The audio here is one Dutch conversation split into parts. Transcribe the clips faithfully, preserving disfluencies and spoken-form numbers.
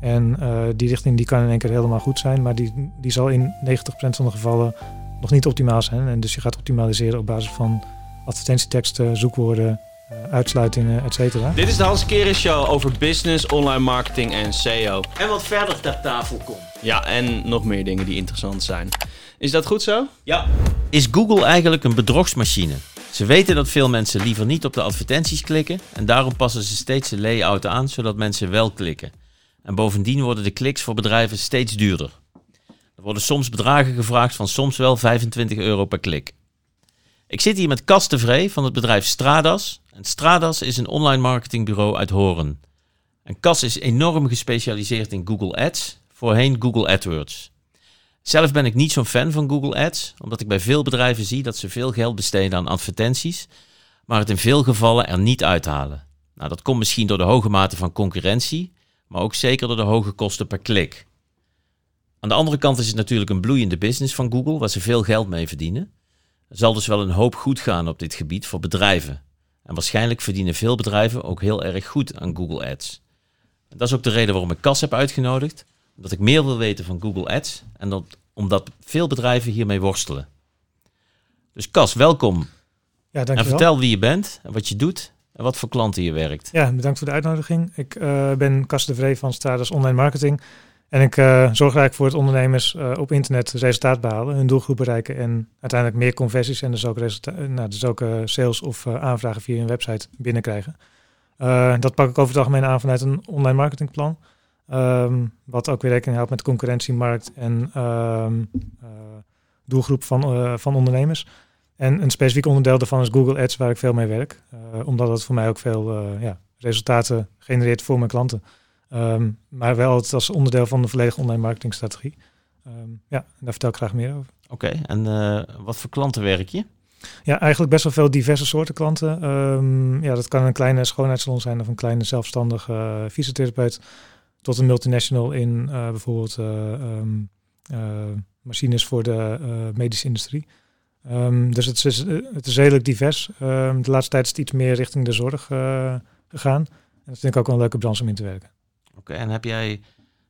En uh, die richting die kan in één keer helemaal goed zijn, maar die, die zal in negentig procent van de gevallen nog niet optimaal zijn. En dus je gaat optimaliseren op basis van advertentieteksten, zoekwoorden, Uh, uitsluitingen, et cetera. Dit is de Hans Keren Show over business, online marketing en S E O. En wat verder ter tafel komt. Ja, en nog meer dingen die interessant zijn. Is dat goed zo? Ja. Is Google eigenlijk een bedrogsmachine? Ze weten dat veel mensen liever niet op de advertenties klikken en daarom passen ze steeds de layout aan zodat mensen wel klikken. En bovendien worden de kliks voor bedrijven steeds duurder. Er worden soms bedragen gevraagd van soms wel vijfentwintig euro per klik. Ik zit hier met Cas de Vree van het bedrijf Stradus. En Stradus is een online marketingbureau uit Hoorn. En Cas is enorm gespecialiseerd in Google Ads, voorheen Google AdWords. Zelf ben ik niet zo'n fan van Google Ads, omdat ik bij veel bedrijven zie dat ze veel geld besteden aan advertenties, maar het in veel gevallen er niet uithalen. Nou, dat komt misschien door de hoge mate van concurrentie, maar ook zeker door de hoge kosten per klik. Aan de andere kant is het natuurlijk een bloeiende business van Google, waar ze veel geld mee verdienen. Er zal dus wel een hoop goed gaan op dit gebied voor bedrijven. En waarschijnlijk verdienen veel bedrijven ook heel erg goed aan Google Ads. En dat is ook de reden waarom ik Cas heb uitgenodigd. Omdat ik meer wil weten van Google Ads. En dat, omdat veel bedrijven hiermee worstelen. Dus Cas, welkom. Ja, dank en je vertel wel. Wie je bent en wat je doet en wat voor klanten je werkt. Ja, bedankt voor de uitnodiging. Ik uh, ben Cas de Vree van Stradus Online Marketing. En ik uh, zorg eigenlijk voor het ondernemers uh, op internet resultaat behalen, hun doelgroep bereiken en uiteindelijk meer conversies en dus ook, resulta- nou, dus ook uh, sales of uh, aanvragen via hun website binnenkrijgen. Uh, dat pak ik over het algemeen aan vanuit een online marketingplan, um, wat ook weer rekening houdt met concurrentiemarkt en um, uh, doelgroep van, uh, van ondernemers. En een specifiek onderdeel daarvan is Google Ads, waar ik veel mee werk, uh, omdat dat voor mij ook veel uh, ja, resultaten genereert voor mijn klanten. Um, maar wel het als onderdeel van de volledige online marketingstrategie. Um, ja, daar vertel ik graag meer over. Oké, okay, en uh, wat voor klanten werk je? Ja, eigenlijk best wel veel diverse soorten klanten. Um, ja, dat kan een kleine schoonheidssalon zijn of een kleine zelfstandige uh, fysiotherapeut. Tot een multinational in uh, bijvoorbeeld uh, um, uh, machines voor de uh, medische industrie. Um, dus het is, het is redelijk divers. Um, de laatste tijd is het iets meer richting de zorg uh, gegaan. En dat vind ik ook wel een leuke branche om in te werken. Oké, okay, en heb jij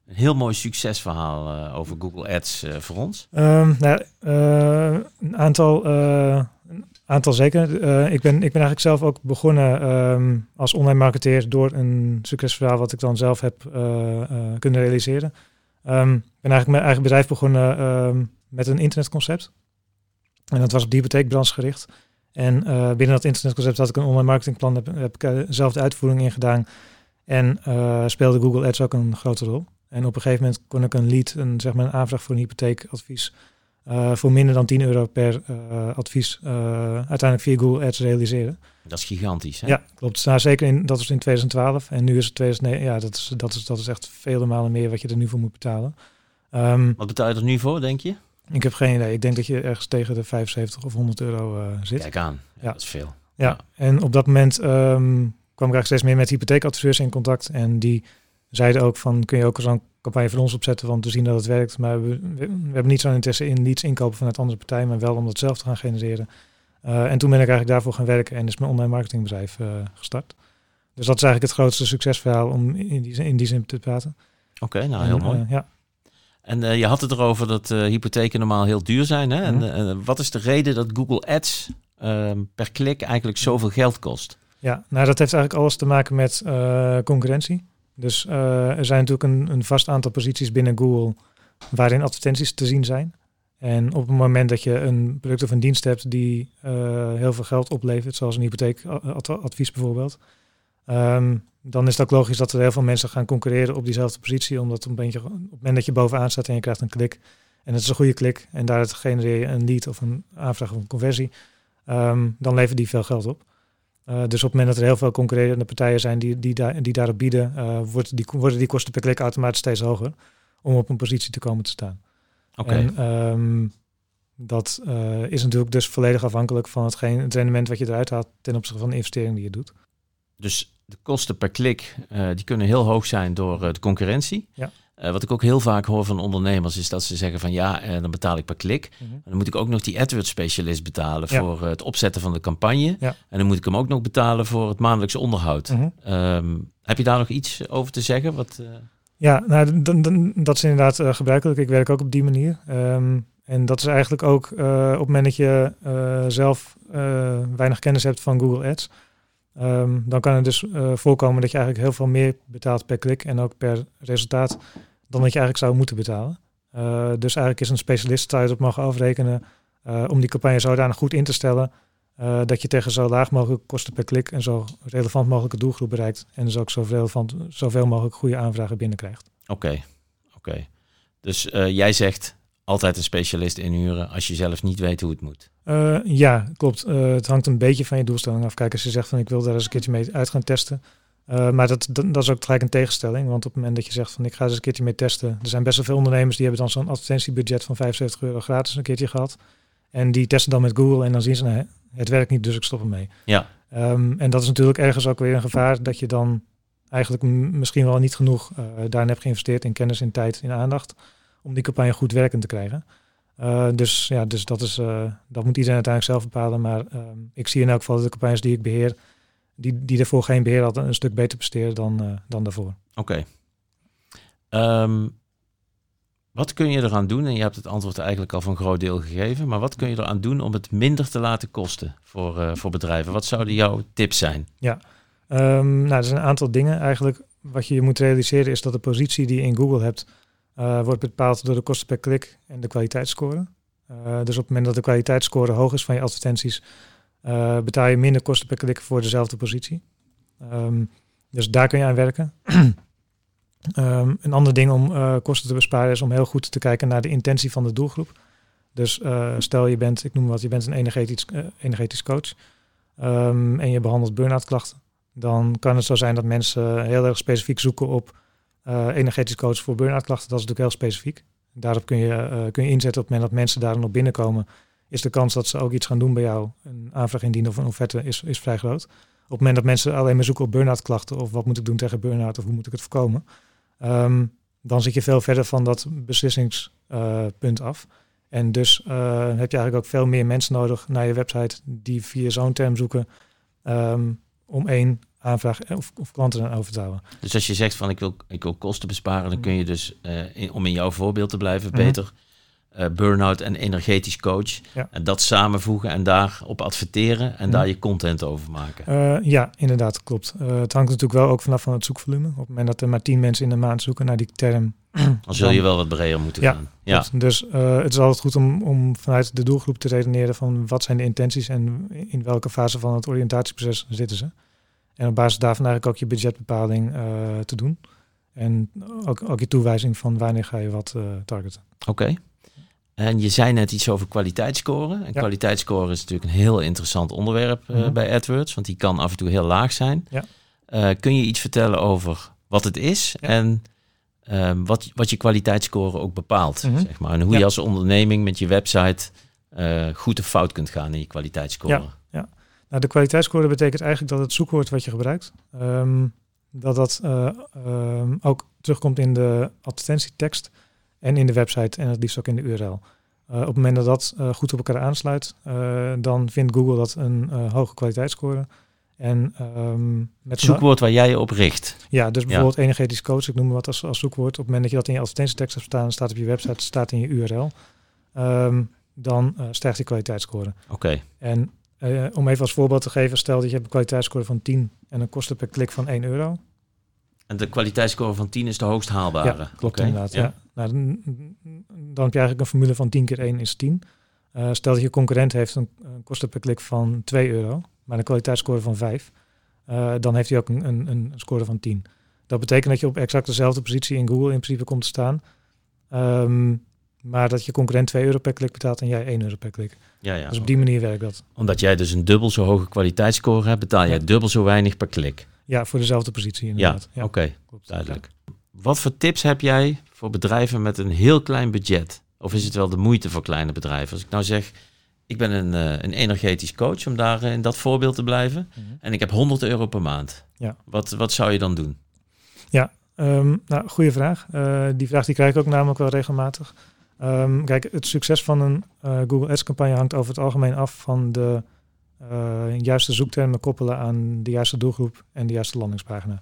een heel mooi succesverhaal uh, over Google Ads uh, voor ons? Um, nou, uh, een aantal, uh, een aantal zeker. Uh, ik, ben, ik ben eigenlijk zelf ook begonnen um, als online marketeer door een succesverhaal wat ik dan zelf heb uh, uh, kunnen realiseren. Um, ik ben eigenlijk mijn eigen bedrijf begonnen um, met een internetconcept. En dat was op de hypotheekbranche gericht. En uh, binnen dat internetconcept had ik een online marketingplan. Daar heb, heb ik zelf de uitvoering in gedaan. En uh, speelde Google Ads ook een grote rol. En op een gegeven moment kon ik een lead, een, zeg maar een aanvraag voor een hypotheekadvies, uh, voor minder dan tien euro per uh, advies uh, uiteindelijk via Google Ads realiseren. Dat is gigantisch, hè? Ja, klopt. Nou, zeker in, dat was in twintig twaalf. En nu is het twintig negen. Ja, dat is, dat is, dat is echt vele malen meer wat je er nu voor moet betalen. Um, wat betaal je er nu voor, denk je? Ik heb geen idee. Ik denk dat je ergens tegen de vijfenzeventig of honderd euro uh, zit. Kijk aan. Ja. Dat is veel. Ja, ja. En op dat moment Um, kwam ik eigenlijk steeds meer met hypotheekadviseurs in contact. En die zeiden ook van, kun je ook zo'n campagne voor ons opzetten, want we zien dat het werkt. Maar we, we, we hebben niet zo'n interesse in leads inkopen vanuit andere partijen, maar wel om dat zelf te gaan genereren. Uh, en toen ben ik eigenlijk daarvoor gaan werken en is mijn online marketingbedrijf uh, gestart. Dus dat is eigenlijk het grootste succesverhaal om in die, in die zin te praten. Oké, okay, nou heel en, mooi. Uh, ja. En uh, je had het erover dat uh, hypotheken normaal heel duur zijn. Hè? Mm-hmm. En uh, wat is de reden dat Google Ads uh, per klik eigenlijk zoveel geld kost? Ja, nou dat heeft eigenlijk alles te maken met uh, concurrentie. Dus uh, er zijn natuurlijk een, een vast aantal posities binnen Google waarin advertenties te zien zijn. En op het moment dat je een product of een dienst hebt die uh, heel veel geld oplevert, zoals een hypotheekadvies bijvoorbeeld, um, dan is het ook logisch dat er heel veel mensen gaan concurreren op diezelfde positie, omdat op het moment dat je bovenaan staat en je krijgt een klik, en het is een goede klik, en daaruit genereer je een lead of een aanvraag of een conversie, um, dan levert die veel geld op. Uh, dus op het moment dat er heel veel concurrerende partijen zijn die, die, daar, die daarop bieden, uh, wordt die, worden die kosten per klik automatisch steeds hoger om op een positie te komen te staan. Okay. En um, dat uh, is natuurlijk dus volledig afhankelijk van hetgeen, het rendement wat je eruit haalt ten opzichte van de investering die je doet. Dus de kosten per klik uh, die kunnen heel hoog zijn door uh, de concurrentie. Ja. Uh, wat ik ook heel vaak hoor van ondernemers is dat ze zeggen van ja, uh, dan betaal ik per klik. Mm-hmm. Dan moet ik ook nog die AdWords specialist betalen ja. voor uh, het opzetten van de campagne. Ja. En dan moet ik hem ook nog betalen voor het maandelijks onderhoud. Mm-hmm. Um, heb je daar nog iets over te zeggen? Wat, uh... Ja, nou, d- d- dat is inderdaad uh, gebruikelijk. Ik werk ook op die manier. Um, en dat is eigenlijk ook uh, op het moment dat je uh, zelf uh, weinig kennis hebt van Google Ads. Um, dan kan het dus uh, voorkomen dat je eigenlijk heel veel meer betaalt per klik en ook per resultaat dan dat je eigenlijk zou moeten betalen. Uh, dus eigenlijk is een specialist, zou je dat mogen afrekenen uh, om die campagne zodanig goed in te stellen uh, dat je tegen zo laag mogelijk kosten per klik en zo relevant mogelijke doelgroep bereikt en dus ook zo relevant, zoveel mogelijk goede aanvragen binnenkrijgt. Oké, okay. Oké. Okay. Dus uh, jij zegt altijd een specialist inhuren als je zelf niet weet hoe het moet. Uh, ja, klopt. Uh, het hangt een beetje van je doelstelling af. Kijk, als je zegt van ik wil daar eens een keertje mee uit gaan testen. Uh, maar dat, dat, dat is ook gelijk een tegenstelling. Want op het moment dat je zegt van ik ga eens een keertje mee testen. Er zijn best wel veel ondernemers die hebben dan zo'n advertentiebudget van vijfenzeventig euro gratis een keertje gehad. En die testen dan met Google en dan zien ze nou, het werkt niet, dus ik stop ermee. Ja. Um, en dat is natuurlijk ergens ook weer een gevaar dat je dan eigenlijk m- misschien wel niet genoeg uh, daarin hebt geïnvesteerd in kennis, in tijd, in aandacht. Om die campagne goed werkend te krijgen. Uh, dus ja, dus dat, is, uh, dat moet iedereen uiteindelijk zelf bepalen. Maar uh, ik zie in elk geval dat de campagnes die ik beheer, die, die daarvoor geen beheer hadden, een stuk beter presteren dan, uh, dan daarvoor. Oké. Okay. Um, wat kun je eraan doen? En je hebt het antwoord eigenlijk al voor een groot deel gegeven. Maar wat kun je eraan doen om het minder te laten kosten voor, uh, voor bedrijven? Wat zouden jouw tips zijn? Ja, um, nou, er zijn een aantal dingen. Eigenlijk wat je moet realiseren is dat de positie die je in Google hebt, Uh, wordt bepaald door de kosten per klik en de kwaliteitsscore. Uh, dus op het moment dat de kwaliteitsscore hoog is van je advertenties, uh, betaal je minder kosten per klik voor dezelfde positie. Um, dus daar kun je aan werken. um, een ander ding om uh, kosten te besparen is om heel goed te kijken naar de intentie van de doelgroep. Dus uh, stel je bent, ik noem wat, je bent een energetisch, uh, energetisch coach um, en je behandelt burn-out klachten. Dan kan het zo zijn dat mensen heel erg specifiek zoeken op Uh, energetisch coach voor burn-out klachten, dat is natuurlijk heel specifiek. Daarop kun je, uh, kun je inzetten op het moment dat mensen daar dan op binnenkomen. Is de kans dat ze ook iets gaan doen bij jou, een aanvraag indienen of een offerte, is, is vrij groot. Op het moment dat mensen alleen maar zoeken op burn-out klachten of wat moet ik doen tegen burn-out of hoe moet ik het voorkomen. Um, dan zit je veel verder van dat beslissingspunt uh, af. En dus uh, heb je eigenlijk ook veel meer mensen nodig naar je website die via zo'n term zoeken um, om één aanvraag of, of klanten dan over te houden. Dus als je zegt van ik wil, ik wil kosten besparen, dan kun je dus, uh, in, om in jouw voorbeeld te blijven, mm-hmm. beter uh, burn-out en energetisch coach. Ja. En dat samenvoegen en daarop adverteren en mm-hmm. daar je content over maken. Uh, ja, inderdaad, klopt. Uh, het hangt natuurlijk wel ook vanaf van het zoekvolume. Op het moment dat er maar tien mensen in de maand zoeken naar die term, dan zul je wel wat breder moeten ja, gaan. Ja. Klopt. Dus uh, het is altijd goed om, om vanuit de doelgroep te redeneren van wat zijn de intenties en in welke fase van het oriëntatieproces zitten ze. En op basis daarvan eigenlijk ook je budgetbepaling uh, te doen. En ook, ook je toewijzing van wanneer ga je wat uh, targeten. Oké. Okay. En je zei net iets over kwaliteitsscoren. En ja. kwaliteitsscore is natuurlijk een heel interessant onderwerp uh, mm-hmm. bij AdWords. Want die kan af en toe heel laag zijn. Ja. Uh, kun je iets vertellen over wat het is? Ja. En uh, wat, wat je kwaliteitsscore ook bepaalt, mm-hmm. zeg maar. En hoe ja. je als onderneming met je website uh, goed of fout kunt gaan in je kwaliteitsscore. Ja. Nou, de kwaliteitsscore betekent eigenlijk dat het zoekwoord wat je gebruikt, um, dat dat uh, um, ook terugkomt in de advertentietekst en in de website en het liefst ook in de U R L. Uh, op het moment dat dat uh, goed op elkaar aansluit, uh, dan vindt Google dat een uh, hoge kwaliteitsscore. En, um, met het zoekwoord waar jij je op richt. Ja, dus bijvoorbeeld ja. energetisch coach, ik noem wat als, als zoekwoord. Op het moment dat je dat in je advertentietekst hebt staan, staat op je website, staat in je U R L, um, dan uh, stijgt die kwaliteitsscore. Oké. Okay. En Uh, om even als voorbeeld te geven, stel dat je hebt een kwaliteitsscore van tien en een kosten per klik van één euro. En de kwaliteitsscore van tien is de hoogst haalbare? Ja, klopt okay. inderdaad. Ja. Ja. Nou, dan, dan heb je eigenlijk een formule van tien keer één is tien. Uh, stel dat je concurrent heeft een, een kosten per klik van twee euro, maar een kwaliteitsscore van vijf. Uh, dan heeft hij ook een, een, een score van tien. Dat betekent dat je op exact dezelfde positie in Google in principe komt te staan. Um, Maar dat je concurrent twee euro per klik betaalt en jij één euro per klik. Ja, ja, dus op die manier werkt dat. Omdat jij dus een dubbel zo hoge kwaliteitsscore hebt, betaal jij ja. dubbel zo weinig per klik. Ja, voor dezelfde positie inderdaad. Ja, ja. oké, okay. duidelijk. Ja. Wat voor tips heb jij voor bedrijven met een heel klein budget? Of is het wel de moeite voor kleine bedrijven? Als ik nou zeg, ik ben een, uh, een energetisch coach, om daar uh, in dat voorbeeld te blijven. Mm-hmm. En ik heb honderd euro per maand. Ja. Wat, wat zou je dan doen? Ja, um, nou, goede vraag. Uh, die vraag die krijg ik ook namelijk wel regelmatig. Um, kijk, het succes van een uh, Google Ads campagne hangt over het algemeen af van de uh, juiste zoektermen koppelen aan de juiste doelgroep en de juiste landingspagina.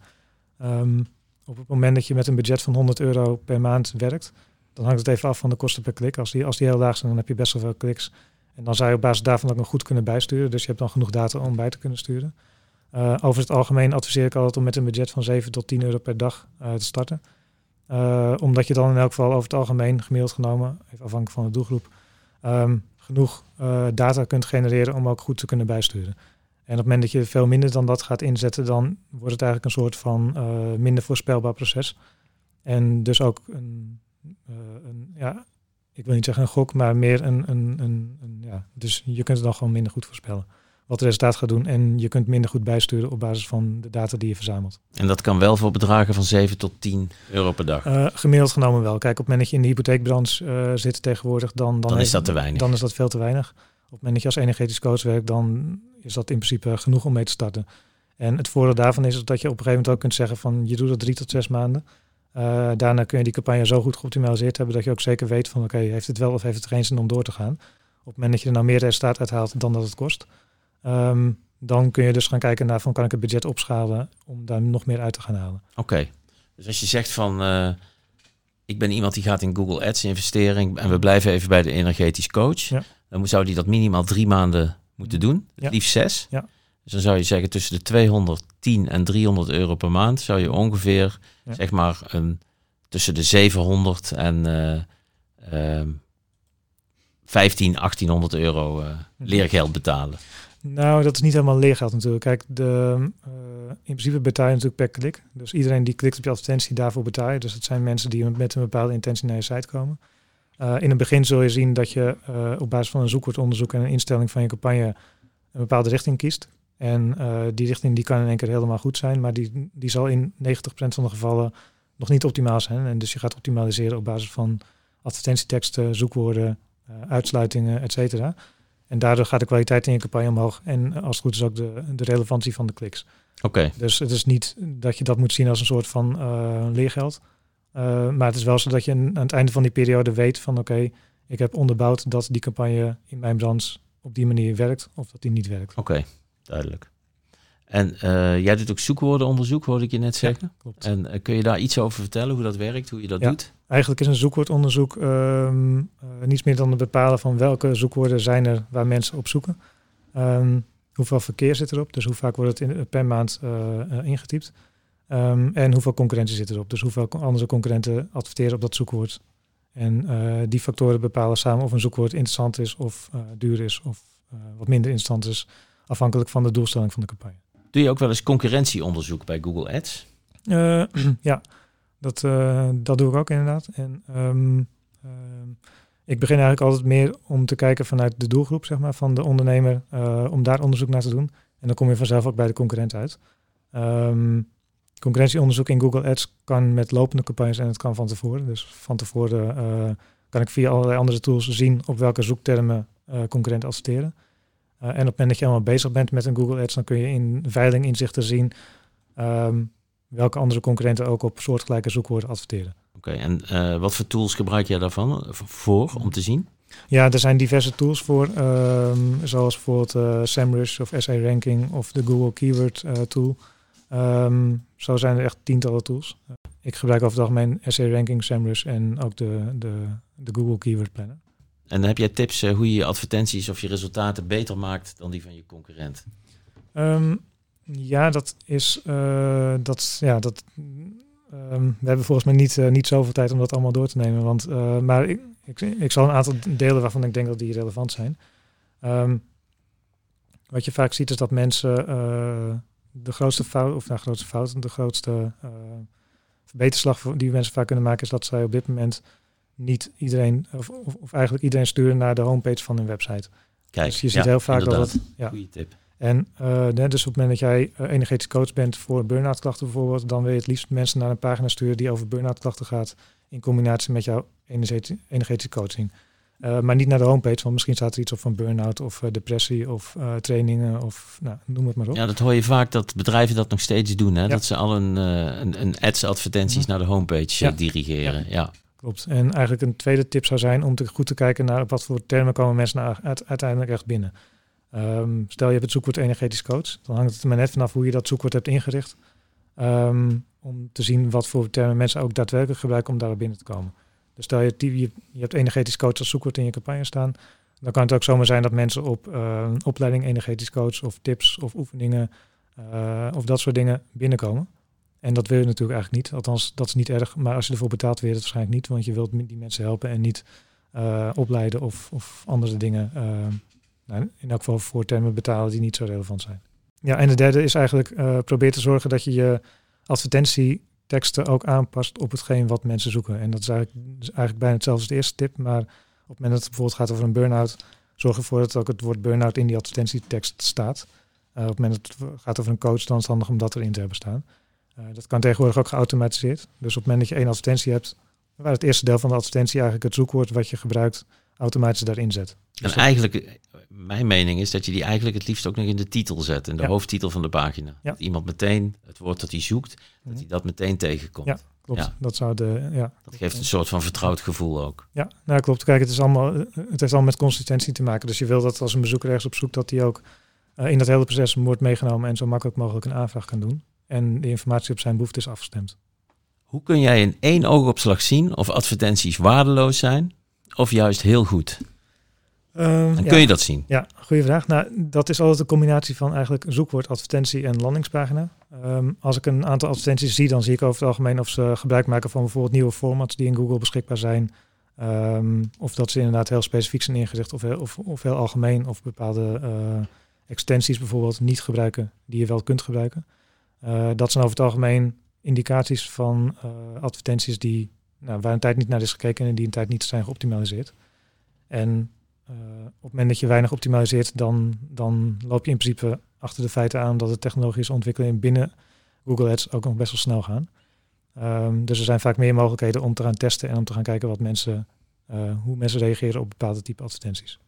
Um, Op het moment dat je met een budget van honderd euro per maand werkt, dan hangt het even af van de kosten per klik. Als die, als die heel laag zijn, dan heb je best wel veel kliks. En dan zou je op basis daarvan ook nog goed kunnen bijsturen. Dus je hebt dan genoeg data om bij te kunnen sturen. Uh, over het algemeen adviseer ik altijd om met een budget van zeven tot tien euro per dag uh, te starten. Uh, omdat je dan in elk geval over het algemeen, gemiddeld genomen, even afhankelijk van de doelgroep, um, genoeg uh, data kunt genereren om ook goed te kunnen bijsturen. En op het moment dat je veel minder dan dat gaat inzetten, dan wordt het eigenlijk een soort van uh, minder voorspelbaar proces. En dus ook een, uh, een, ja, ik wil niet zeggen een gok, maar meer een, een, een, een, ja. Dus je kunt het dan gewoon minder goed voorspellen wat het resultaat gaat doen. En je kunt minder goed bijsturen op basis van de data die je verzamelt. En dat kan wel voor bedragen van zeven tot tien euro per dag? Uh, gemiddeld genomen wel. Kijk, op het moment dat je in de hypotheekbranche uh, zit tegenwoordig, dan, dan, dan is dat te weinig. Dan is dat veel te weinig. Op het moment dat je als energetisch coach werkt, dan is dat in principe genoeg om mee te starten. En het voordeel daarvan is dat je op een gegeven moment ook kunt zeggen van je doet dat drie tot zes maanden. Uh, daarna kun je die campagne zo goed geoptimaliseerd hebben dat je ook zeker weet van oké, okay, heeft het wel of heeft het geen zin om door te gaan. Op het moment dat je er nou meer resultaat uithaalt dan dat het kost, um, dan kun je dus gaan kijken naar van kan ik het budget opschalen om daar nog meer uit te gaan halen. Oké, okay. Dus als je zegt van uh, ik ben iemand die gaat in Google Ads investeren en we blijven even bij de energetisch coach. Ja. Dan zou die dat minimaal drie maanden moeten doen. Het ja. liefst zes. Ja. Dus dan zou je zeggen tussen de tweehonderdtien en driehonderd euro per maand zou je ongeveer ja. zeg maar een, tussen de zevenhonderd en uh, uh, vijftienhonderd, achttienhonderd euro uh, leergeld betalen. Nou, dat is niet helemaal leergeld natuurlijk. Kijk, de, uh, in principe betaal je natuurlijk per klik. Dus iedereen die klikt op je advertentie, daarvoor betaal je. Dus dat zijn mensen die met een bepaalde intentie naar je site komen. Uh, in het begin zul je zien dat je uh, op basis van een zoekwoordonderzoek en een instelling van je campagne een bepaalde richting kiest. En uh, die richting die kan in één keer helemaal goed zijn, maar die, die zal in negentig procent van de gevallen nog niet optimaal zijn. En dus je gaat optimaliseren op basis van advertentieteksten, zoekwoorden, uh, uitsluitingen, et cetera. En daardoor gaat de kwaliteit in je campagne omhoog en als het goed is ook de, de relevantie van de kliks. Okay. Dus het is niet dat je dat moet zien als een soort van uh, leergeld. Uh, maar het is wel zo dat je aan het einde van die periode weet van oké, okay, ik heb onderbouwd dat die campagne in mijn branche op die manier werkt of dat die niet werkt. Oké, okay, duidelijk. En uh, jij doet ook zoekwoordenonderzoek, hoorde ik je net zeggen. Ja, klopt. En uh, kun je daar iets over vertellen, hoe dat werkt, hoe je dat ja, doet? Eigenlijk is een zoekwoordonderzoek um, uh, niets meer dan het bepalen van welke zoekwoorden zijn er waar mensen op zoeken. Um, hoeveel verkeer zit erop, dus hoe vaak wordt het in, per maand uh, uh, ingetypt. Um, en hoeveel concurrentie zit erop? Dus hoeveel andere concurrenten adverteren op dat zoekwoord. En uh, die factoren bepalen samen of een zoekwoord interessant is of uh, duur is of uh, wat minder interessant is, afhankelijk van de doelstelling van de campagne. Doe je ook wel eens concurrentieonderzoek bij Google Ads? Uh, ja, dat, uh, dat doe ik ook inderdaad. En um, uh, ik begin eigenlijk altijd meer om te kijken vanuit de doelgroep, zeg maar, van de ondernemer, uh, om daar onderzoek naar te doen. En dan kom je vanzelf ook bij de concurrent uit. Um, Concurrentieonderzoek in Google Ads kan met lopende campagnes en het kan van tevoren. Dus van tevoren uh, kan ik via allerlei andere tools zien op welke zoektermen uh, concurrenten adverteren. Uh, en op het moment dat je helemaal bezig bent met een Google Ads, dan kun je in veiling inzichten zien um, welke andere concurrenten ook op soortgelijke zoekwoorden adverteren. Oké, okay, en uh, wat voor tools gebruik jij daarvan voor om te zien? Ja, er zijn diverse tools voor, um, zoals bijvoorbeeld uh, SEMrush of S E Ranking of de Google Keyword uh, tool. Um, zo zijn er echt tientallen tools. Uh, ik gebruik over het algemeen S E Ranking, SEMrush en ook de, de, de Google Keyword Planner. En dan heb jij tips uh, hoe je je advertenties of je resultaten beter maakt dan die van je concurrent? Um, ja, dat is... Uh, dat, ja, dat, um, we hebben volgens mij niet, uh, niet zoveel tijd om dat allemaal door te nemen. Want, uh, maar ik, ik, ik zal een aantal delen waarvan ik denk dat die relevant zijn. Um, wat je vaak ziet is dat mensen... Uh, De grootste fout, of nou, grootste fout, de grootste uh, verbeterslag die mensen vaak kunnen maken, is dat zij op dit moment niet iedereen, of, of, of eigenlijk iedereen sturen naar de homepage van hun website. Kijk, dus je ziet ja, heel vaak inderdaad. dat. Ja. Goeie tip. En uh, dus op het moment dat jij uh, energetisch coach bent voor burn-out klachten bijvoorbeeld, dan wil je het liefst mensen naar een pagina sturen die over burn-out klachten gaat, in combinatie met jouw energetische coaching. Uh, maar niet naar de homepage, want misschien staat er iets op van burn-out of uh, depressie of uh, trainingen of nou, noem het maar op. Ja, dat hoor je vaak dat bedrijven dat nog steeds doen. Hè? Ja. Dat ze al een, uh, een, een ads-advertenties mm-hmm. naar de homepage ja. dirigeren. Ja. Ja. Klopt. En eigenlijk een tweede tip zou zijn om te goed te kijken naar wat voor termen komen mensen nou uiteindelijk echt binnen. Um, stel je hebt het zoekwoord energetisch coach, dan hangt het er maar net vanaf hoe je dat zoekwoord hebt ingericht. Um, om te zien wat voor termen mensen ook daadwerkelijk gebruiken om daar binnen te komen. Dus stel je, je, je hebt energetisch coach als zoekwoord in je campagne staan. Dan kan het ook zomaar zijn dat mensen op uh, opleiding energetisch coach of tips of oefeningen uh, of dat soort dingen binnenkomen. En dat wil je natuurlijk eigenlijk niet. Althans, dat is niet erg. Maar als je ervoor betaalt, wil je dat waarschijnlijk niet. Want je wilt die mensen helpen en niet uh, opleiden of, of andere dingen. Uh, nou, in elk geval voor termen betalen die niet zo relevant zijn. Ja, en de derde is eigenlijk uh, probeer te zorgen dat je je advertentieteksten ook aanpast op hetgeen wat mensen zoeken. En dat is eigenlijk, is eigenlijk bijna hetzelfde als de eerste tip. Maar op het moment dat het bijvoorbeeld gaat over een burn-out, zorg ervoor dat ook het woord burn-out in die advertentietekst staat. Uh, op het moment dat het gaat over een coach, dan is het handig om dat erin te hebben staan. Uh, dat kan tegenwoordig ook geautomatiseerd. Dus op het moment dat je één advertentie hebt, waar het eerste deel van de advertentie eigenlijk het zoekwoord wat je gebruikt, automatisch daarin zet. Dus en eigenlijk, mijn mening is dat je die eigenlijk het liefst ook nog in de titel zet, in de ja. hoofdtitel van de pagina. Ja. Dat iemand meteen het woord dat hij zoekt, dat hij dat meteen tegenkomt. Ja, klopt. Ja. Dat, zou de, ja. dat geeft een soort van vertrouwd gevoel ook. Ja, nou klopt. Kijk, het, is allemaal, het heeft allemaal met consistentie te maken. Dus je wil dat als een bezoeker ergens op zoekt, dat hij ook uh, in dat hele proces wordt meegenomen en zo makkelijk mogelijk een aanvraag kan doen. En de informatie op zijn behoefte is afgestemd. Hoe kun jij in één oogopslag zien of advertenties waardeloos zijn of juist heel goed? Um, en kun ja, je dat zien? Ja, goede vraag. Nou, dat is altijd een combinatie van eigenlijk zoekwoord, advertentie en landingspagina. Um, als ik een aantal advertenties zie, dan zie ik over het algemeen of ze gebruik maken van bijvoorbeeld nieuwe formats die in Google beschikbaar zijn. Um, of dat ze inderdaad heel specifiek zijn ingericht of heel, of, of heel algemeen. Of bepaalde uh, extensies bijvoorbeeld niet gebruiken die je wel kunt gebruiken. Uh, dat zijn over het algemeen indicaties van uh, advertenties die nou, waar een tijd niet naar is gekeken en die een tijd niet zijn geoptimaliseerd. En uh, op het moment dat je weinig optimaliseert, dan, dan loop je in principe achter de feiten aan dat de technologische ontwikkelingen binnen Google Ads ook nog best wel snel gaan. Um, dus er zijn vaak meer mogelijkheden om te gaan testen en om te gaan kijken wat mensen, uh, hoe mensen reageren op bepaalde type advertenties.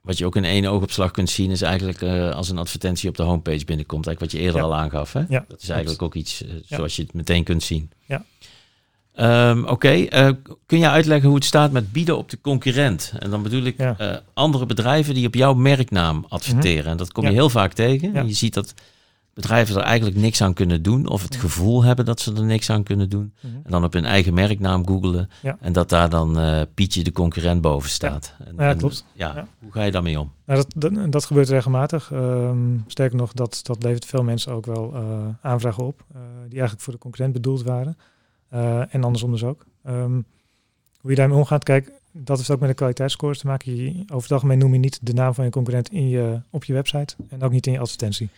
Wat je ook in één oogopslag kunt zien is eigenlijk uh, als een advertentie op de homepage binnenkomt. Eigenlijk wat je eerder ja. al aangaf. Hè? Ja, dat is eigenlijk ook iets uh, ja. zoals je het meteen kunt zien. Ja. Um, Oké, okay. uh, kun jij uitleggen hoe het staat met bieden op de concurrent? En dan bedoel ik ja. uh, andere bedrijven die op jouw merknaam adverteren. Mm-hmm. En dat kom je ja. heel vaak tegen. Ja. En je ziet dat bedrijven er eigenlijk niks aan kunnen doen. Of het mm-hmm. gevoel hebben dat ze er niks aan kunnen doen. Mm-hmm. En dan op hun eigen merknaam googelen. Ja. En dat daar dan uh, Pietje de concurrent boven staat. Ja, en, ja klopt. En, ja, ja. Hoe ga je daarmee om? Nou, dat, dat, dat gebeurt regelmatig. Um, sterker nog, dat, dat levert veel mensen ook wel uh, aanvragen op. Uh, die eigenlijk voor de concurrent bedoeld waren. Uh, en andersom dus ook. Um, hoe je daarmee omgaat, kijk, dat heeft ook met de kwaliteitsscores te maken. Je, over het algemeen noem je niet de naam van je concurrent in je, op je website en ook niet in je advertentie.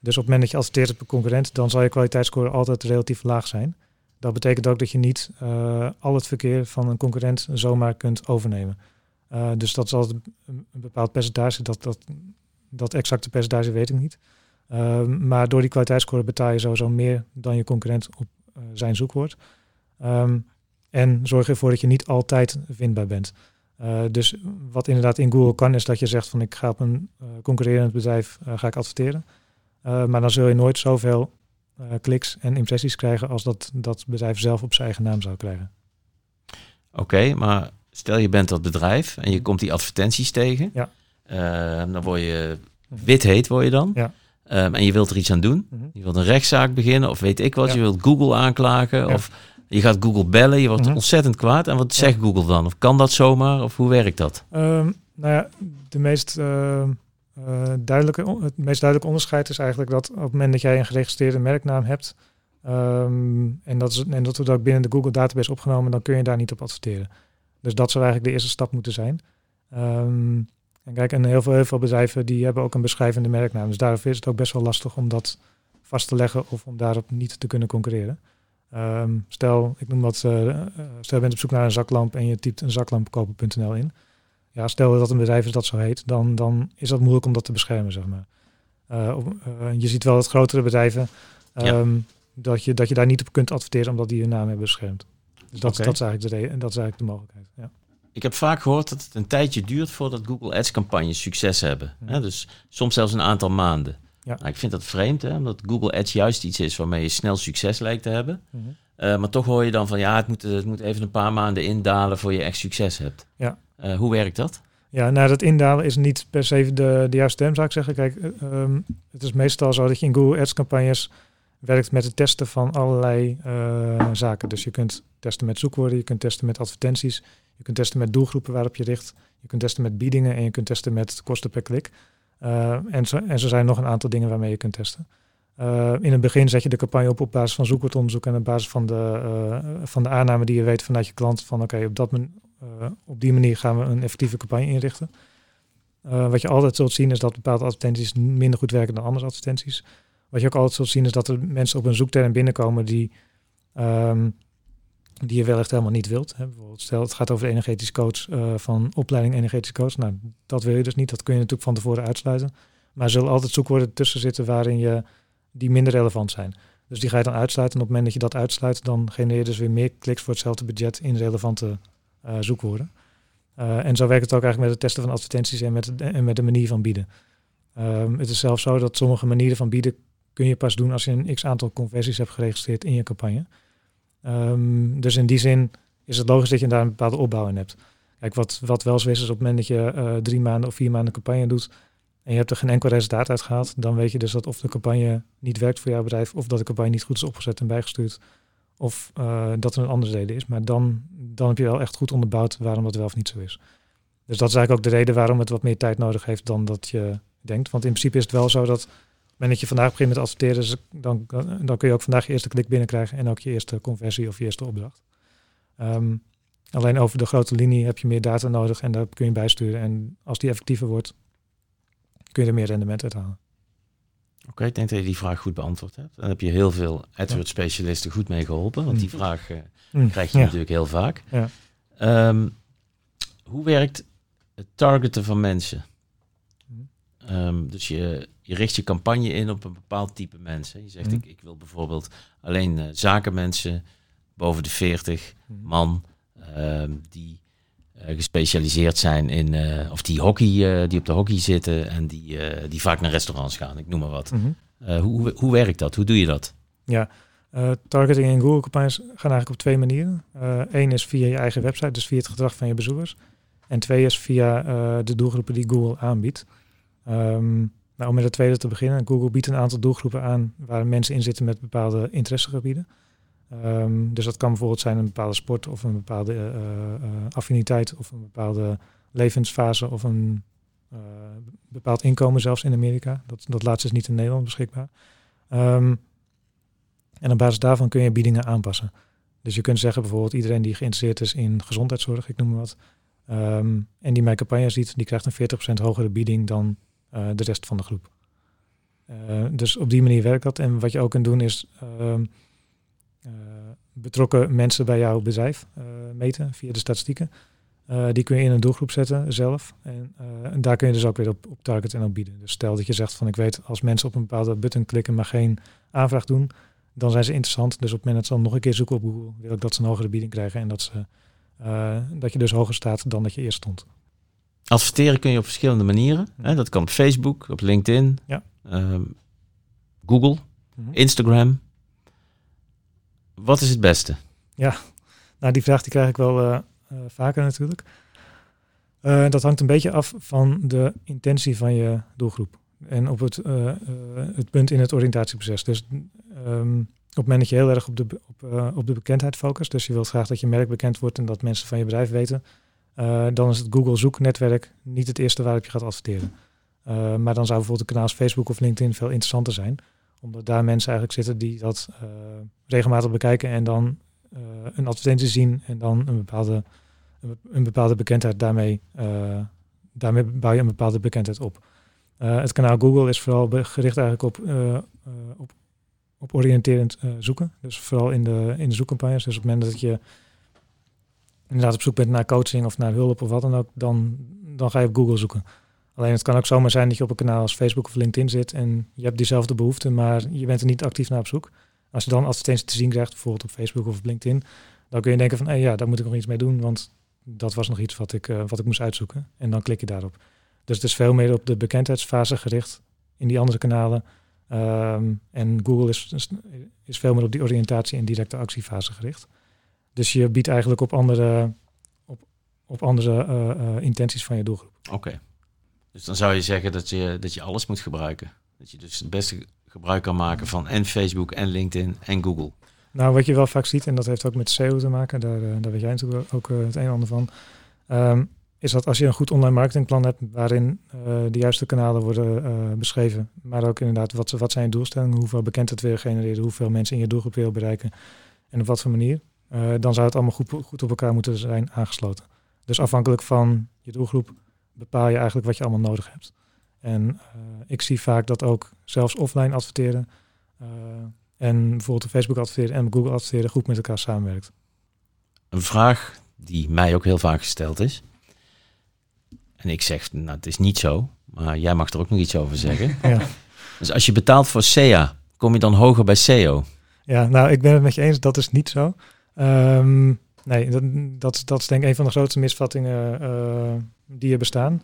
Dus op het moment dat je adverteert op een concurrent, dan zal je kwaliteitsscore altijd relatief laag zijn. Dat betekent ook dat je niet uh, al het verkeer van een concurrent zomaar kunt overnemen. Uh, dus dat is altijd een bepaald percentage, dat, dat, dat exacte percentage weet ik niet. Uh, maar door die kwaliteitsscore betaal je sowieso meer dan je concurrent op zijn zoekwoord. Um, en zorg ervoor dat je niet altijd vindbaar bent. Uh, dus wat inderdaad in Google kan, is dat je zegt van ik ga op een uh, concurrerend bedrijf uh, ga ik adverteren. Uh, maar dan zul je nooit zoveel uh, kliks en impressies krijgen als dat, dat bedrijf zelf op zijn eigen naam zou krijgen. Oké, okay, maar stel je bent dat bedrijf en je komt die advertenties tegen. Ja. Uh, dan word je wit heet word je dan. Ja. Um, en je wilt er iets aan doen. Mm-hmm. Je wilt een rechtszaak beginnen of weet ik wat. Ja. Je wilt Google aanklagen ja. of je gaat Google bellen. Je wordt mm-hmm. ontzettend kwaad. En wat zegt ja. Google dan? Of kan dat zomaar? Of hoe werkt dat? Um, nou ja, de meest, uh, uh, duidelijke, het meest duidelijke onderscheid is eigenlijk dat op het moment dat jij een geregistreerde merknaam hebt. Um, en, dat is, en dat wordt ook binnen de Google database opgenomen. Dan kun je daar niet op adverteren. Dus dat zou eigenlijk de eerste stap moeten zijn. Um, En kijk, en heel veel, heel veel bedrijven die hebben ook een beschrijvende merknaam. Dus daarvoor is het ook best wel lastig om dat vast te leggen of om daarop niet te kunnen concurreren. Um, stel, ik noem wat, uh, stel je bent op zoek naar een zaklamp en je typt een zaklamp kopen punt n l in. Ja, stel dat een bedrijf is dat zo heet, dan, dan is dat moeilijk om dat te beschermen, zeg maar. Uh, uh, je ziet wel dat grotere bedrijven, um, ja. dat, je, dat je daar niet op kunt adverteren omdat die hun naam hebben beschermd. Dus dat, okay. dat, is eigenlijk de reden, dat is eigenlijk de mogelijkheid, ja. Ik heb vaak gehoord dat het een tijdje duurt voordat Google Ads-campagnes succes hebben. Ja. He, dus soms zelfs een aantal maanden. Ja. Nou, ik vind dat vreemd, hè, omdat Google Ads juist iets is waarmee je snel succes lijkt te hebben. Mm-hmm. Uh, maar toch hoor je dan van, ja, het moet, het moet even een paar maanden indalen voor je echt succes hebt. Ja. Uh, hoe werkt dat? Ja, nou, dat indalen is niet per se de, de juiste term, zou ik zeggen. Kijk, um, het is meestal zo dat je in Google Ads-campagnes werkt met het testen van allerlei uh, zaken. Dus je kunt testen met zoekwoorden, je kunt testen met advertenties, je kunt testen met doelgroepen waarop je richt, je kunt testen met biedingen en je kunt testen met kosten per klik. Uh, en, zo, en zo zijn nog een aantal dingen waarmee je kunt testen. Uh, in het begin zet je de campagne op op basis van zoekwoordonderzoek en op basis van de, uh, van de aanname die je weet vanuit je klant van oké, okay, op, men- uh, op die manier gaan we een effectieve campagne inrichten. Uh, wat je altijd zult zien is dat bepaalde advertenties minder goed werken dan andere advertenties. Wat je ook altijd zult zien is dat er mensen op een zoekterm binnenkomen die, um, die je wellicht helemaal niet wilt. Hè. Bijvoorbeeld stel het gaat over de energetisch coach uh, van opleiding energetisch coach. Nou, dat wil je dus niet. Dat kun je natuurlijk van tevoren uitsluiten. Maar er zullen altijd zoekwoorden tussen zitten waarin je die minder relevant zijn. Dus die ga je dan uitsluiten. En op het moment dat je dat uitsluit, dan genereer je dus weer meer kliks voor hetzelfde budget in relevante uh, zoekwoorden. Uh, en zo werkt het ook eigenlijk met het testen van advertenties en met, en met de manier van bieden. Um, het is zelfs zo dat sommige manieren van bieden kun je pas doen als je een x-aantal conversies hebt geregistreerd in je campagne. Um, dus in die zin is het logisch dat je daar een bepaalde opbouw in hebt. Kijk, wat, wat wel zo is, is op het moment dat je uh, drie maanden of vier maanden campagne doet en je hebt er geen enkel resultaat uit gehaald, dan weet je dus dat of de campagne niet werkt voor jouw bedrijf, of dat de campagne niet goed is opgezet en bijgestuurd, of uh, dat er een andere reden is. Maar dan, dan heb je wel echt goed onderbouwd waarom dat wel of niet zo is. Dus dat is eigenlijk ook de reden waarom het wat meer tijd nodig heeft dan dat je denkt. Want in principe is het wel zo dat op het moment dat je vandaag begint met adverteren, dan, dan kun je ook vandaag je eerste klik binnenkrijgen en ook je eerste conversie of je eerste opdracht. Um, alleen over de grote linie heb je meer data nodig en daar kun je bijsturen. En als die effectiever wordt, kun je er meer rendement uit halen. Oké, okay, ik denk dat je die vraag goed beantwoord hebt. Dan heb je heel veel AdWords specialisten goed mee geholpen, want die mm. vraag uh, mm. krijg je ja. natuurlijk heel vaak. Ja. Um, hoe werkt het targeten van mensen? Um, dus je, je richt je campagne in op een bepaald type mensen. Je zegt, mm. ik, ik wil bijvoorbeeld alleen uh, zakenmensen boven de veertig man um, die uh, gespecialiseerd zijn in, uh, of die, hockey, uh, die op de hockey zitten en die, uh, die vaak naar restaurants gaan, ik noem maar wat. Mm-hmm. Uh, hoe, hoe werkt dat? Hoe doe je dat? Ja, uh, targeting en Google campagnes gaan eigenlijk op twee manieren. Eén uh, is via je eigen website, dus via het gedrag van je bezoekers. En twee is via uh, de doelgroepen die Google aanbiedt. Um, nou, om met het tweede te beginnen, Google biedt een aantal doelgroepen aan waar mensen in zitten met bepaalde interessegebieden. Um, dus dat kan bijvoorbeeld zijn een bepaalde sport of een bepaalde uh, uh, affiniteit of een bepaalde levensfase of een uh, bepaald inkomen zelfs in Amerika. Dat, dat laatste is niet in Nederland beschikbaar. Um, en op basis daarvan kun je biedingen aanpassen. Dus je kunt zeggen bijvoorbeeld iedereen die geïnteresseerd is in gezondheidszorg, ik noem maar wat, um, en die mijn campagne ziet, die krijgt een veertig procent hogere bieding dan Uh, de rest van de groep. Uh, dus op die manier werkt dat. En wat je ook kunt doen is uh, uh, betrokken mensen bij jouw bedrijf uh, meten via de statistieken. Uh, die kun je in een doelgroep zetten zelf. En, uh, en daar kun je dus ook weer op, op target en op bieden. Dus stel dat je zegt van ik weet als mensen op een bepaalde button klikken maar geen aanvraag doen, dan zijn ze interessant. Dus op het moment dat ze dan nog een keer zoeken op Google, wil ik dat ze een hogere bieding krijgen en dat, ze, uh, dat je dus hoger staat dan dat je eerst stond. Adverteren kun je op verschillende manieren. Hè? Dat kan op Facebook, op LinkedIn, ja. um, Google, mm-hmm. Instagram. Wat is het beste? Ja, nou die vraag die krijg ik wel uh, uh, vaker natuurlijk. Uh, dat hangt een beetje af van de intentie van je doelgroep. En op het, uh, uh, het punt in het oriëntatieproces. Dus um, op het moment dat je heel erg op de, op, uh, op de bekendheid focust. Dus je wilt graag dat je merk bekend wordt en dat mensen van je bedrijf weten. Uh, dan is het Google zoeknetwerk niet het eerste waarop je gaat adverteren. Uh, maar dan zou bijvoorbeeld een kanaal als Facebook of LinkedIn veel interessanter zijn. Omdat daar mensen eigenlijk zitten die dat uh, regelmatig bekijken en dan uh, een advertentie zien. En dan een bepaalde, een bepaalde bekendheid daarmee, uh, daarmee bouw je een bepaalde bekendheid op. Uh, het kanaal Google is vooral gericht eigenlijk op, uh, uh, op, op oriënterend uh, zoeken. Dus vooral in de, in de zoekcampagnes. Dus op het moment dat je inderdaad op zoek bent naar coaching of naar hulp of wat dan ook, dan, dan ga je op Google zoeken. Alleen het kan ook zomaar zijn dat je op een kanaal als Facebook of LinkedIn zit en je hebt diezelfde behoefte, maar je bent er niet actief naar op zoek. Als je dan advertenties te zien krijgt, bijvoorbeeld op Facebook of op LinkedIn, dan kun je denken van, hé, ja, daar moet ik nog iets mee doen, want dat was nog iets wat ik, uh, wat ik moest uitzoeken. En dan klik je daarop. Dus het is veel meer op de bekendheidsfase gericht in die andere kanalen. Um, en Google is, is, is veel meer op die oriëntatie en directe actiefase gericht. Dus je biedt eigenlijk op andere, op, op andere uh, uh, intenties van je doelgroep. Oké. Okay. Dus dan zou je zeggen dat je, dat je alles moet gebruiken. Dat je dus het beste gebruik kan maken van en Facebook en LinkedIn en Google. Nou, wat je wel vaak ziet, en dat heeft ook met S E O te maken, daar, daar weet jij natuurlijk ook het een en ander van, um, is dat als je een goed online marketingplan hebt, waarin uh, de juiste kanalen worden uh, beschreven, maar ook inderdaad, wat, wat zijn je doelstellingen, hoeveel bekendheid wil je genereren, hoeveel mensen in je doelgroep wil bereiken, en op wat voor manier, uh, dan zou het allemaal goed, goed op elkaar moeten zijn aangesloten. Dus afhankelijk van je doelgroep bepaal je eigenlijk wat je allemaal nodig hebt. En uh, ik zie vaak dat ook zelfs offline adverteren uh, en bijvoorbeeld op Facebook adverteren en op Google adverteren goed met elkaar samenwerkt. Een vraag die mij ook heel vaak gesteld is. En ik zeg, nou het is niet zo, maar jij mag er ook nog iets over zeggen. Ja. Dus als je betaalt voor S E A, kom je dan hoger bij S E O? Ja, nou ik ben het met je eens, dat is niet zo. Um, nee, dat, dat, dat is denk ik een van de grootste misvattingen uh, die er bestaan.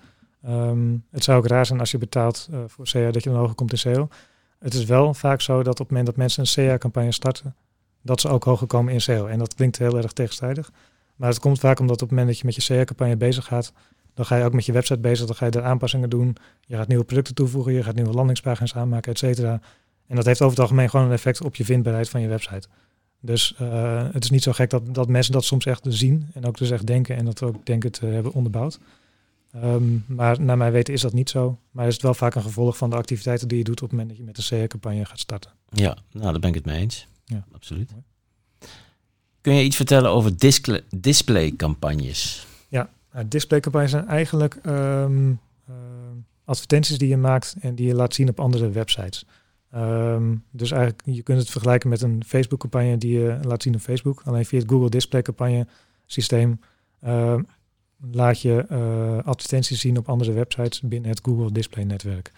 Um, het zou ook raar zijn als je betaalt uh, voor S E A dat je dan hoger komt in S E O. Het is wel vaak zo dat op het moment dat mensen een S E A-campagne starten, dat ze ook hoger komen in S E O. En dat klinkt heel erg tegenstrijdig. Maar het komt vaak omdat op het moment dat je met je S E A-campagne bezig gaat, dan ga je ook met je website bezig, dan ga je daar aanpassingen doen. Je gaat nieuwe producten toevoegen, je gaat nieuwe landingspagina's aanmaken, et cetera. En dat heeft over het algemeen gewoon een effect op je vindbaarheid van je website. Dus uh, het is niet zo gek dat, dat mensen dat soms echt zien en ook dus echt denken en dat ook denken te hebben onderbouwd. Um, maar naar mijn weten is dat niet zo. Maar is het wel vaak een gevolg van de activiteiten die je doet op het moment dat je met de S E A-campagne gaat starten. Ja, nou daar ben ik het mee eens. Ja. Absoluut. Kun je iets vertellen over discle- displaycampagnes? Ja, nou, displaycampagnes zijn eigenlijk um, uh, advertenties die je maakt en die je laat zien op andere websites. Um, dus eigenlijk, je kunt het vergelijken met een Facebook-campagne die je laat zien op Facebook. Alleen via het Google Display campagne systeem um, laat je uh, advertenties zien op andere websites binnen het Google Display Network.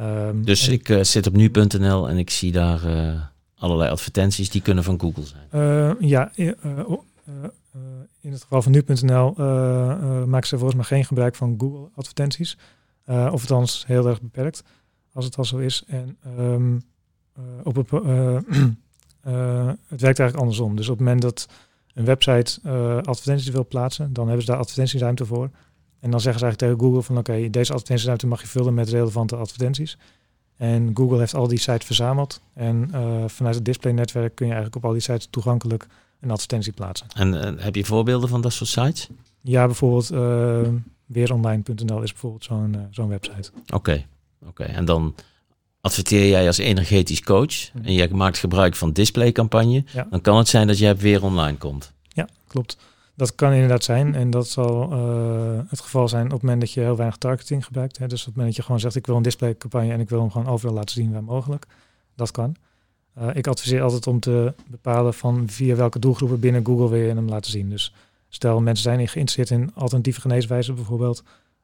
Um, dus ik uh, zit op nu punt n l en ik zie daar uh, allerlei advertenties die kunnen van Google zijn. Uh, ja, uh, uh, uh, in het geval van nu punt n l uh, uh, maken ze volgens mij geen gebruik van Google advertenties. Uh, of althans heel erg beperkt, als het al zo is. En um, uh, op het, uh, uh, het werkt eigenlijk andersom. Dus op het moment dat een website uh, advertenties wil plaatsen, dan hebben ze daar advertentieruimte voor. En dan zeggen ze eigenlijk tegen Google van oké, okay, deze advertentieruimte mag je vullen met relevante advertenties. En Google heeft al die sites verzameld. En uh, vanuit het displaynetwerk kun je eigenlijk op al die sites toegankelijk een advertentie plaatsen. En uh, heb je voorbeelden van dat soort sites? Ja, bijvoorbeeld uh, weeronline punt n l is bijvoorbeeld zo'n, uh, zo'n website. Oké, okay. Oké. Okay. En dan adverteer jij als energetisch coach en jij maakt gebruik van displaycampagne, ja. Dan kan het zijn dat jij weer online komt. Ja, klopt. Dat kan inderdaad zijn en dat zal uh, het geval zijn op het moment dat je heel weinig targeting gebruikt. Hè. Dus op het moment dat je gewoon zegt ik wil een displaycampagne en ik wil hem gewoon overal laten zien waar mogelijk. Dat kan. Uh, ik adviseer altijd om te bepalen van via welke doelgroepen binnen Google wil je hem laten zien. Dus stel mensen zijn geïnteresseerd in alternatieve geneeswijzen bijvoorbeeld,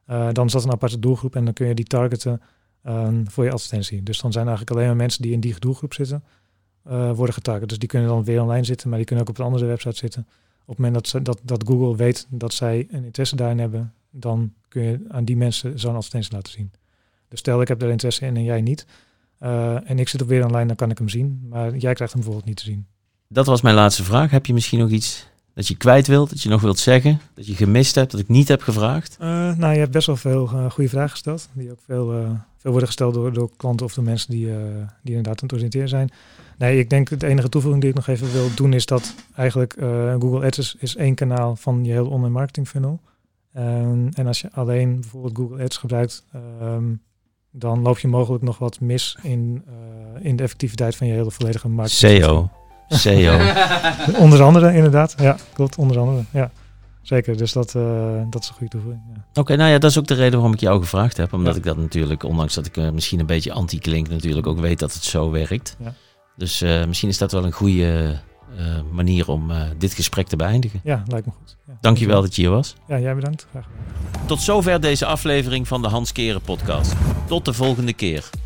uh, dan is dat een aparte doelgroep en dan kun je die targeten Um, voor je advertentie. Dus dan zijn eigenlijk alleen maar mensen die in die doelgroep zitten, uh, worden getarget. Dus die kunnen dan weer online zitten, maar die kunnen ook op een andere website zitten. Op het moment dat, ze, dat, dat Google weet dat zij een interesse daarin hebben, dan kun je aan die mensen zo'n advertentie laten zien. Dus stel ik heb daar interesse in en jij niet. Uh, en ik zit op weer online, dan kan ik hem zien. Maar jij krijgt hem bijvoorbeeld niet te zien. Dat was mijn laatste vraag. Heb je misschien nog iets dat je kwijt wilt, dat je nog wilt zeggen, dat je gemist hebt, dat ik niet heb gevraagd? Uh, nou, je hebt best wel veel uh, goede vragen gesteld, die ook veel, uh, veel worden gesteld door, door klanten of door mensen die, uh, die inderdaad aan het oriënteren zijn. Nee, ik denk de enige toevoeging die ik nog even wil doen is dat eigenlijk uh, Google Ads is, is één kanaal van je hele online marketing funnel. Um, en als je alleen bijvoorbeeld Google Ads gebruikt, um, dan loop je mogelijk nog wat mis in, uh, in de effectiviteit van je hele volledige marketing. S E O. S E O. Onder andere, inderdaad. Ja, klopt. Onder andere, ja. Zeker, dus dat, uh, dat is een goede toevoeging. Ja. Oké, okay, nou ja, dat is ook de reden waarom ik jou gevraagd heb. Omdat ja. ik dat natuurlijk, ondanks dat ik uh, misschien een beetje anti-klink natuurlijk ook weet dat het zo werkt. Ja. Dus uh, misschien is dat wel een goede uh, manier om uh, dit gesprek te beëindigen. Ja, lijkt me goed. Ja. Dankjewel dat je hier was. Ja, jij bedankt. Graag gedaan. Tot zover deze aflevering van de Hans Keren podcast. Tot de volgende keer.